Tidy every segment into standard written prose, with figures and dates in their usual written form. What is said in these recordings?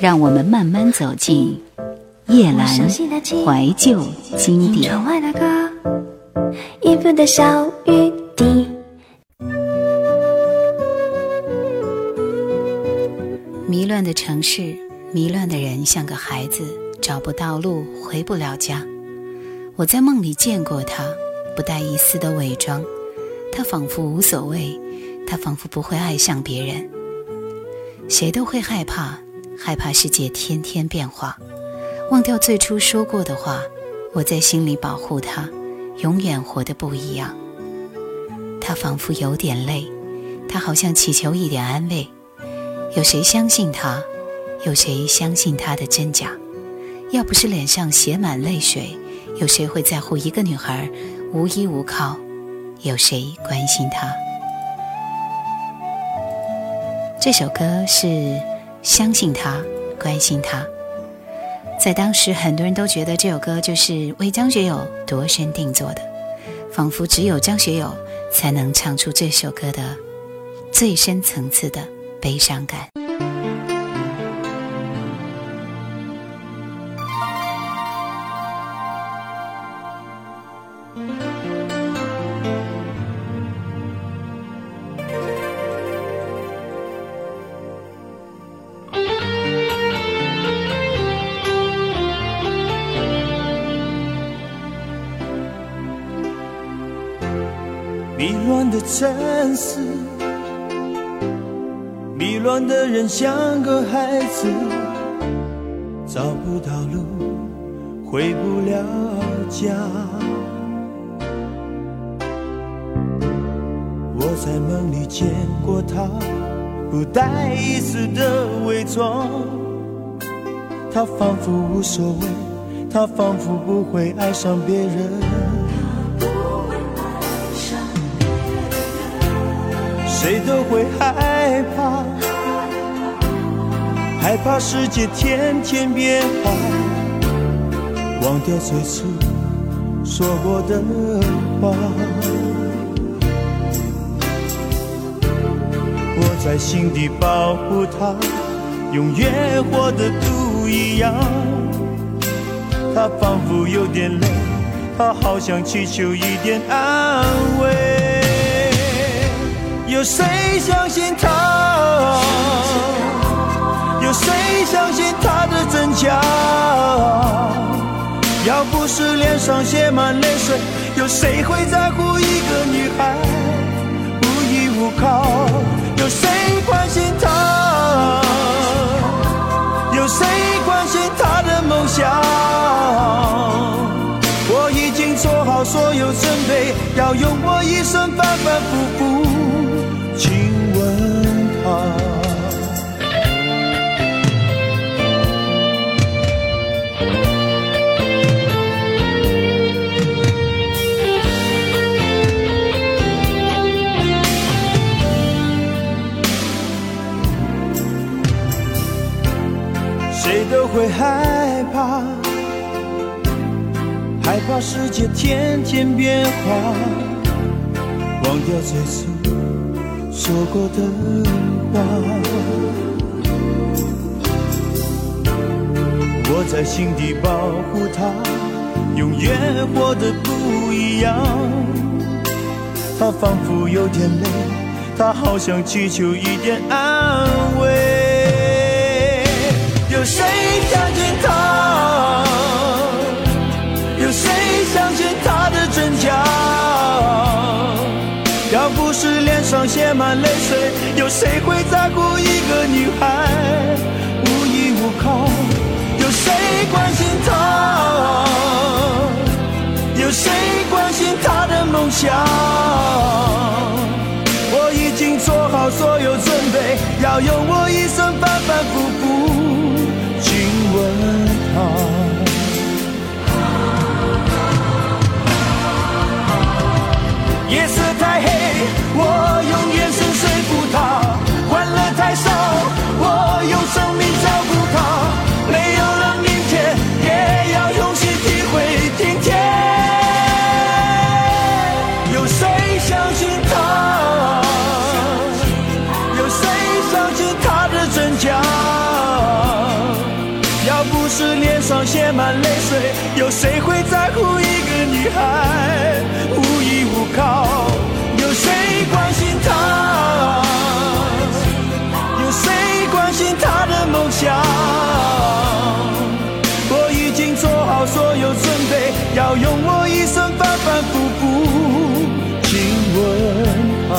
让我们慢慢走进夜阑怀旧经典。迷乱的城市，迷乱的人像个孩子，找不到路，回不了家。我在梦里见过他，不带一丝的伪装，他仿佛无所谓，他仿佛不会爱上别人。谁都会害怕，害怕世界天天变化，忘掉最初说过的话。我在心里保护他，永远活得不一样。他仿佛有点累，他好像祈求一点安慰。有谁相信他？有谁相信他的真假？要不是脸上写满泪水，有谁会在乎一个女孩无依无靠？有谁关心他？这首歌是相信他，关心他。在当时很多人都觉得这首歌就是为张学友度身定做的，仿佛只有张学友才能唱出这首歌的最深层次的悲伤感。迷乱的城市，迷乱的人像个孩子，找不到路，回不了家。我在梦里见过他，不带一丝的伪装，他仿佛无所谓，他仿佛不会爱上别人。谁都会害怕，害怕世界天天变化，忘掉最初说过的话。我在心底保护他，永远活得不一样。他仿佛有点累，他好像祈求一点安慰。有谁相信他？有谁相信他的真假？要不是脸上写满泪水，有谁会在乎一个女孩无依无靠？有谁关心他？有谁关心他的梦想？我已经做好所有准备，要用我一生反反复复亲吻他。谁都会害怕，害怕世界天天变化，忘掉最初说过的话。我在心底保护他，永远活得不一样。他仿佛有点累，他好像祈求一点安慰。有谁相信他？有谁相信他的真假？要不是脸上写满泪水，有谁会在乎一个女孩无依无靠？有谁关心她？有谁关心她的梦想？我已经做好所有准备，要用我一生反反复复亲吻她。夜色太黑，我用眼神说服他，欢乐太少，我用生命照顾他。没有了明天，也要用心体会今天。有谁相信他？有谁相信他的真假？上写满泪水，有谁会在乎一个女孩无依无靠？有谁关心她？有谁关心她的梦想？我已经做好所有准备，要用我一生反反复复亲吻她。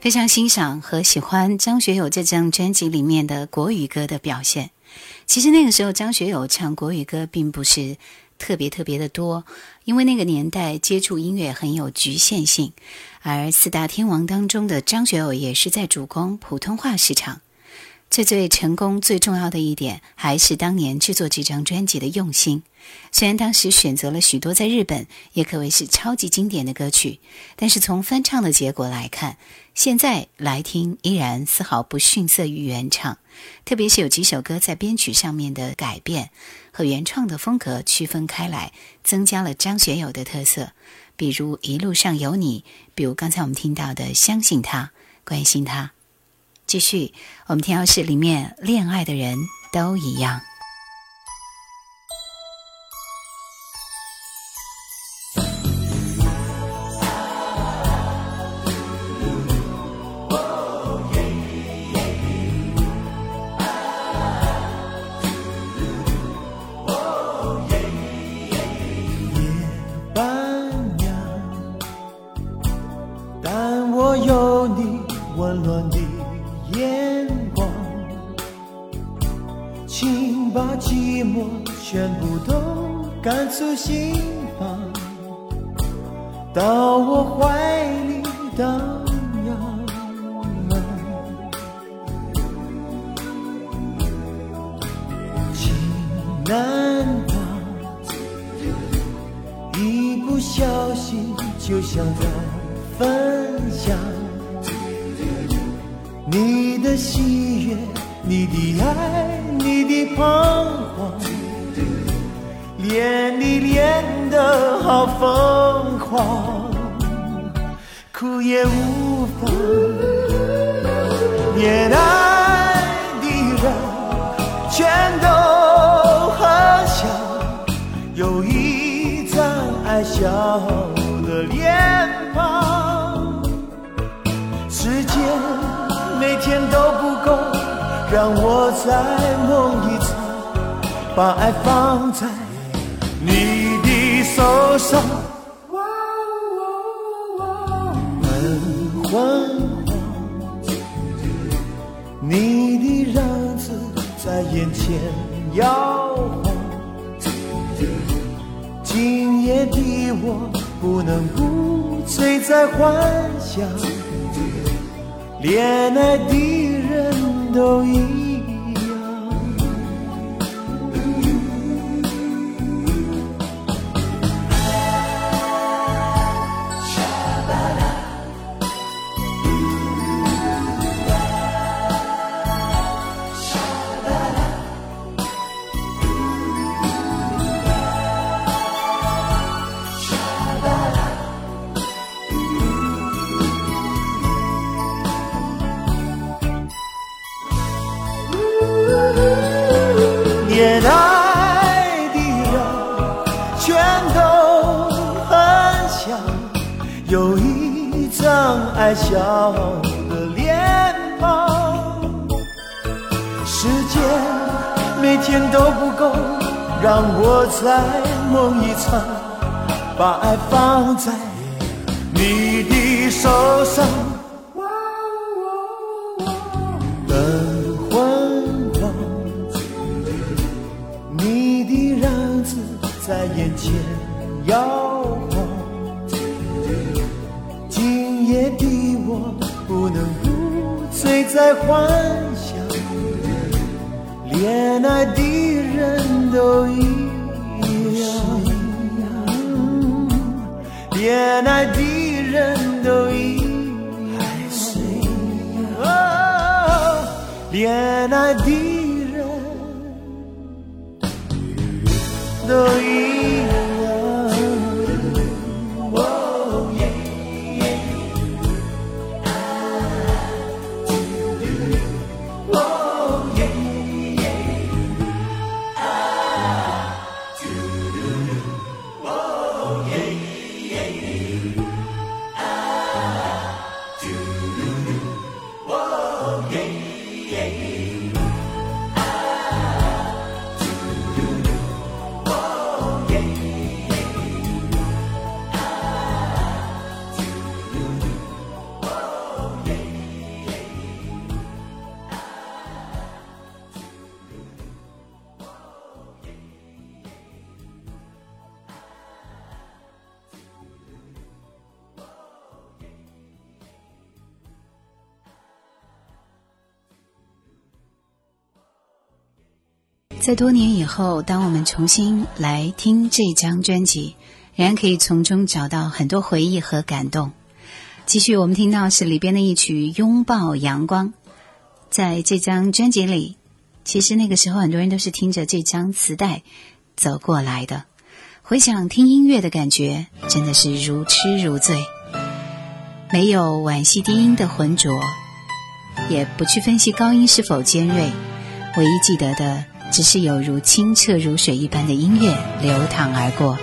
非常欣赏和喜欢张学友这张专辑里面的国语歌的表现。其实那个时候张学友唱国语歌并不是特别的多，因为那个年代接触音乐很有局限性，而四大天王当中的张学友也是在主攻普通话市场。这最成功最重要的一点还是当年制作这张专辑的用心，虽然当时选择了许多在日本也可谓是超级经典的歌曲，但是从翻唱的结果来看，现在来听依然丝毫不逊色于原唱，特别是有几首歌在编曲上面的改变和原创的风格区分开来，增加了张学友的特色，比如一路上有你，比如刚才我们听到的相信他关心他。继续我们听到是里面恋爱的人都一样。夜伴娘，但我有你温暖的眼光，请把寂寞全部都赶出心房，到我怀里荡漾。情难忘，一不小心就想再分享，你的喜悦，你的爱，你的彷徨，恋你恋得好疯狂，哭也无妨。恋爱的人全都很像，有一张爱笑的脸庞，时间每天都不够，让我再梦一场，把爱放在你的手上。昏昏黄，你的样子在眼前摇晃，今夜的我不能不醉在幻想，恋爱的人都一样。恋爱的人全都很像，有一张爱笑的脸庞，时间每天都不够，让我再梦一场，把爱放在你的手上。在眼前摇晃，今夜的我不能不醉在幻想，恋爱的人都一样，恋爱的人都一样，恋偏爱的人都一样。哦耶耶，啊，哦耶耶，啊，哦耶耶，啊，哦耶。在多年以后，当我们重新来听这张专辑，仍然可以从中找到很多回忆和感动。继续我们听到是里边的一曲《拥抱阳光》。在这张专辑里，其实那个时候很多人都是听着这张磁带走过来的，回想听音乐的感觉真的是如痴如醉，没有惋惜低音的浑浊，也不去分析高音是否尖锐，唯一记得的只是有如清澈如水一般的音乐流淌而过。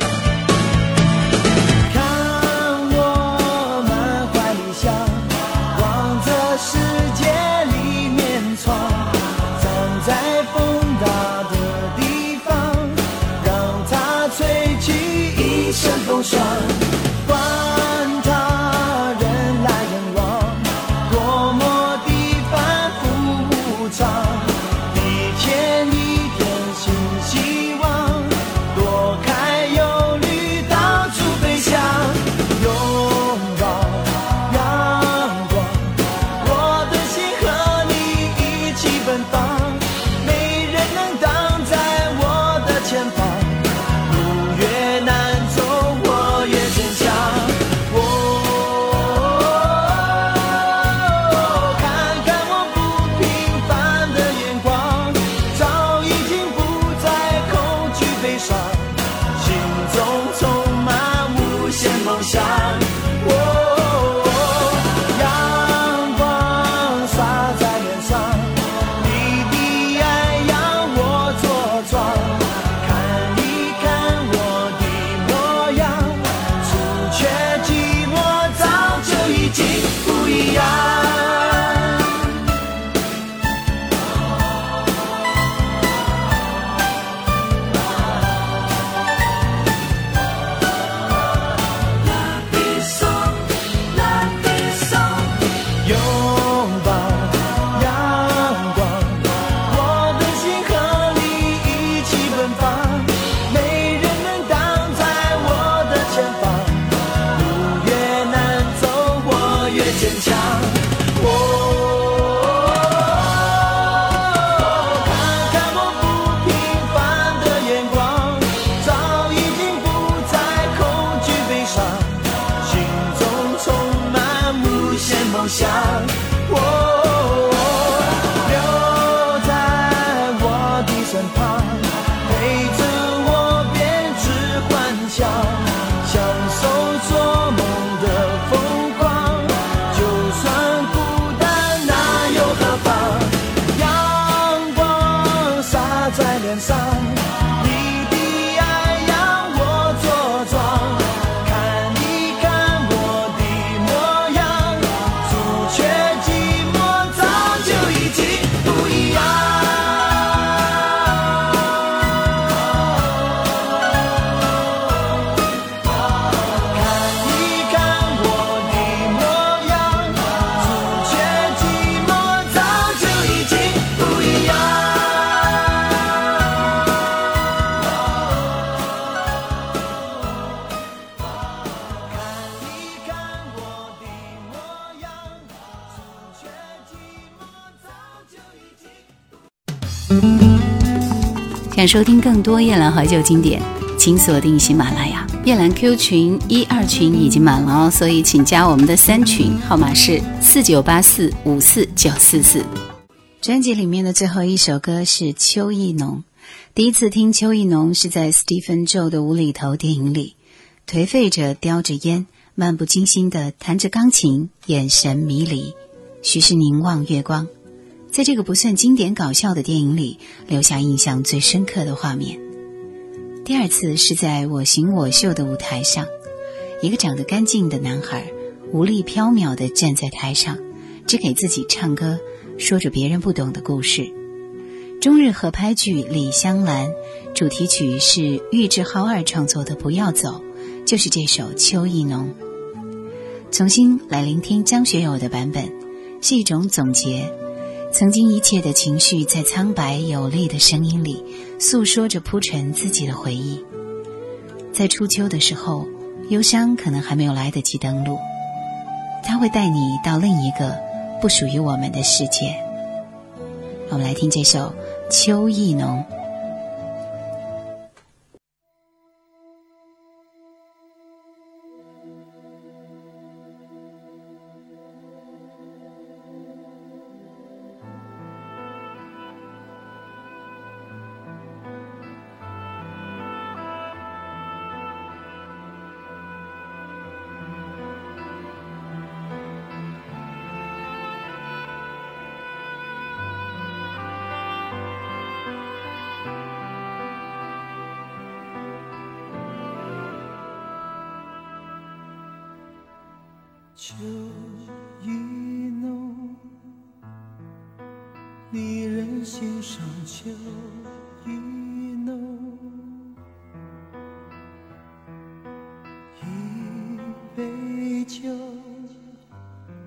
想收听更多夜兰怀旧经典，请锁定喜马拉雅。夜兰 Q 群1、2群已经满了哦，所以请加我们的3群，号码是4984-54944。专辑里面的最后一首歌是邱意浓。第一次听邱意浓是在 Stephen Chow 的无厘头电影里，颓废着叼着烟，漫不经心地弹着钢琴，眼神迷离。许世宁望月光，在这个不算经典搞笑的电影里留下印象最深刻的画面。第二次是在我行我秀的舞台上，一个长得干净的男孩无力飘渺地站在台上，只给自己唱歌，说着别人不懂的故事。中日合拍剧《李香兰》主题曲是玉置浩二创作的《不要走》，就是这首邱意浓。重新来聆听张学友的版本，是一种总结，曾经一切的情绪在苍白有力的声音里诉说着铺陈自己的回忆。在初秋的时候，忧伤可能还没有来得及登陆，它会带你到另一个不属于我们的世界。我们来听这首邱意浓。秋意浓，离人心上秋意浓，一杯酒，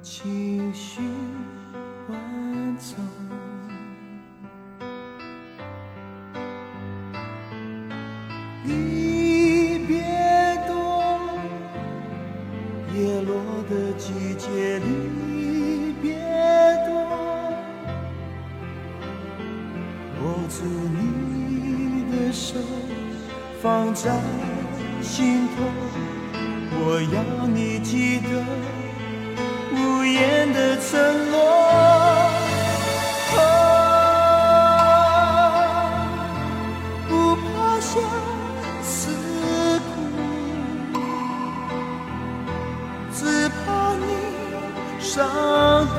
情绪万种，离别多，叶落的季节离别多，握住你的手放在心头，我要你记得无言的承诺。不怕相思只怕你伤痛，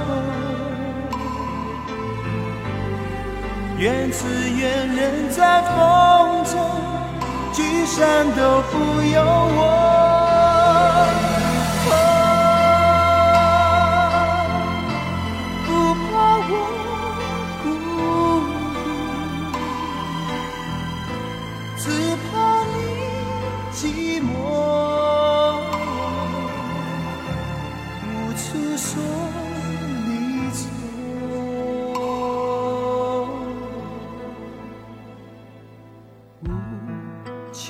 愿只愿人在风中，聚散都不由我。不怕我孤独，只怕你寂寞，说你错。无秋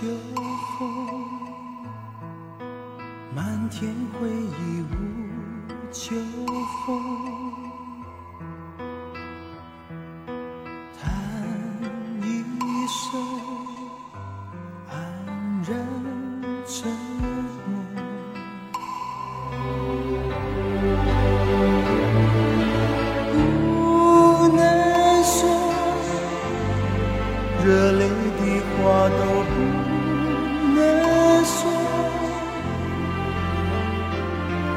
风，满天回忆无秋风，叹一声黯然沉。热泪的话都不能说，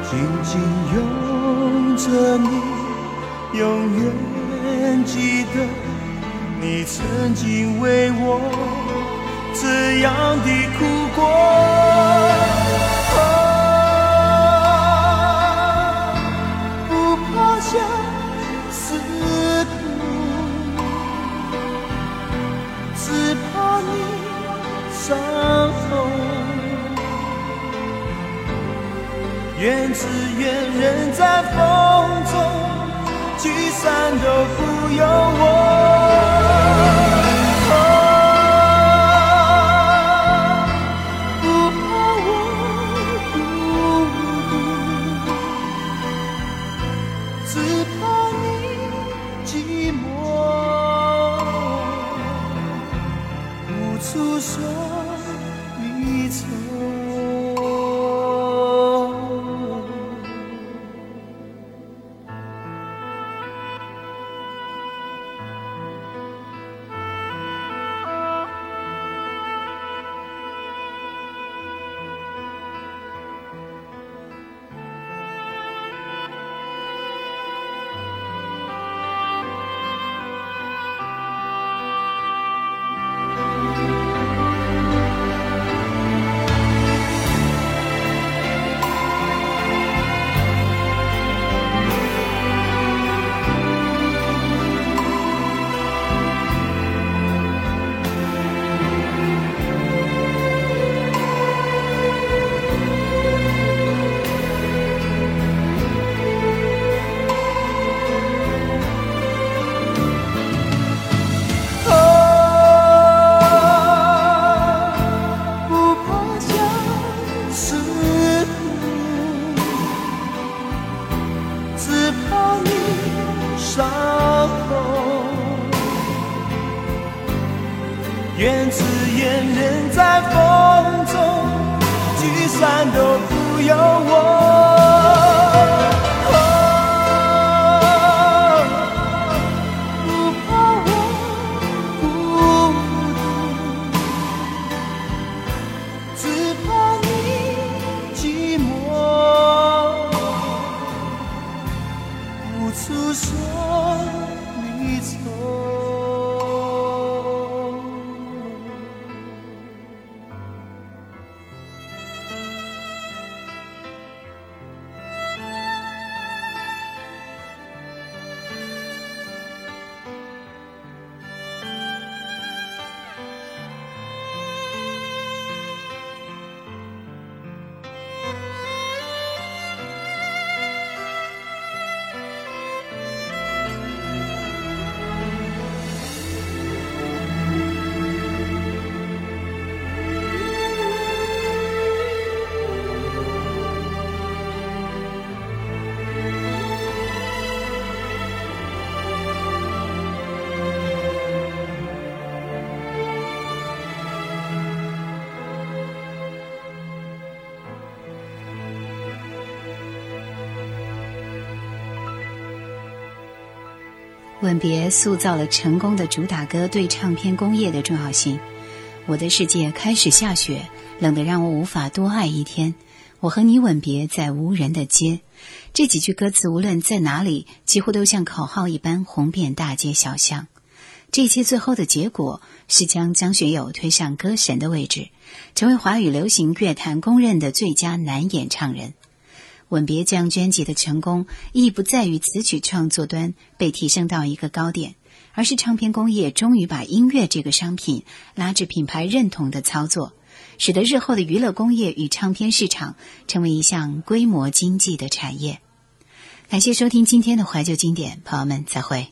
紧紧拥着你，永远记得你曾经为我这样的哭过。不怕相思，只怕你伤痛，愿只愿人在风中，聚散都不由我。不怕我孤独，只怕你寂寞，诉说你错。伤痛，愿自言人在风中，聚散都不由我。哦，不怕我孤独，只怕你寂寞，无处说。吻别塑造了成功的主打歌对唱片工业的重要性。我的世界开始下雪，冷得让我无法多爱一天，我和你吻别在无人的街，这几句歌词无论在哪里几乎都像口号一般红遍大街小巷。这一期最后的结果是将张学友推上歌神的位置，成为华语流行乐坛公认的最佳男演唱人。吻别这张专辑的成功亦不在于词曲创作端被提升到一个高点，而是唱片工业终于把音乐这个商品拉至品牌认同的操作，使得日后的娱乐工业与唱片市场成为一项规模经济的产业。感谢收听今天的怀旧经典，朋友们再会。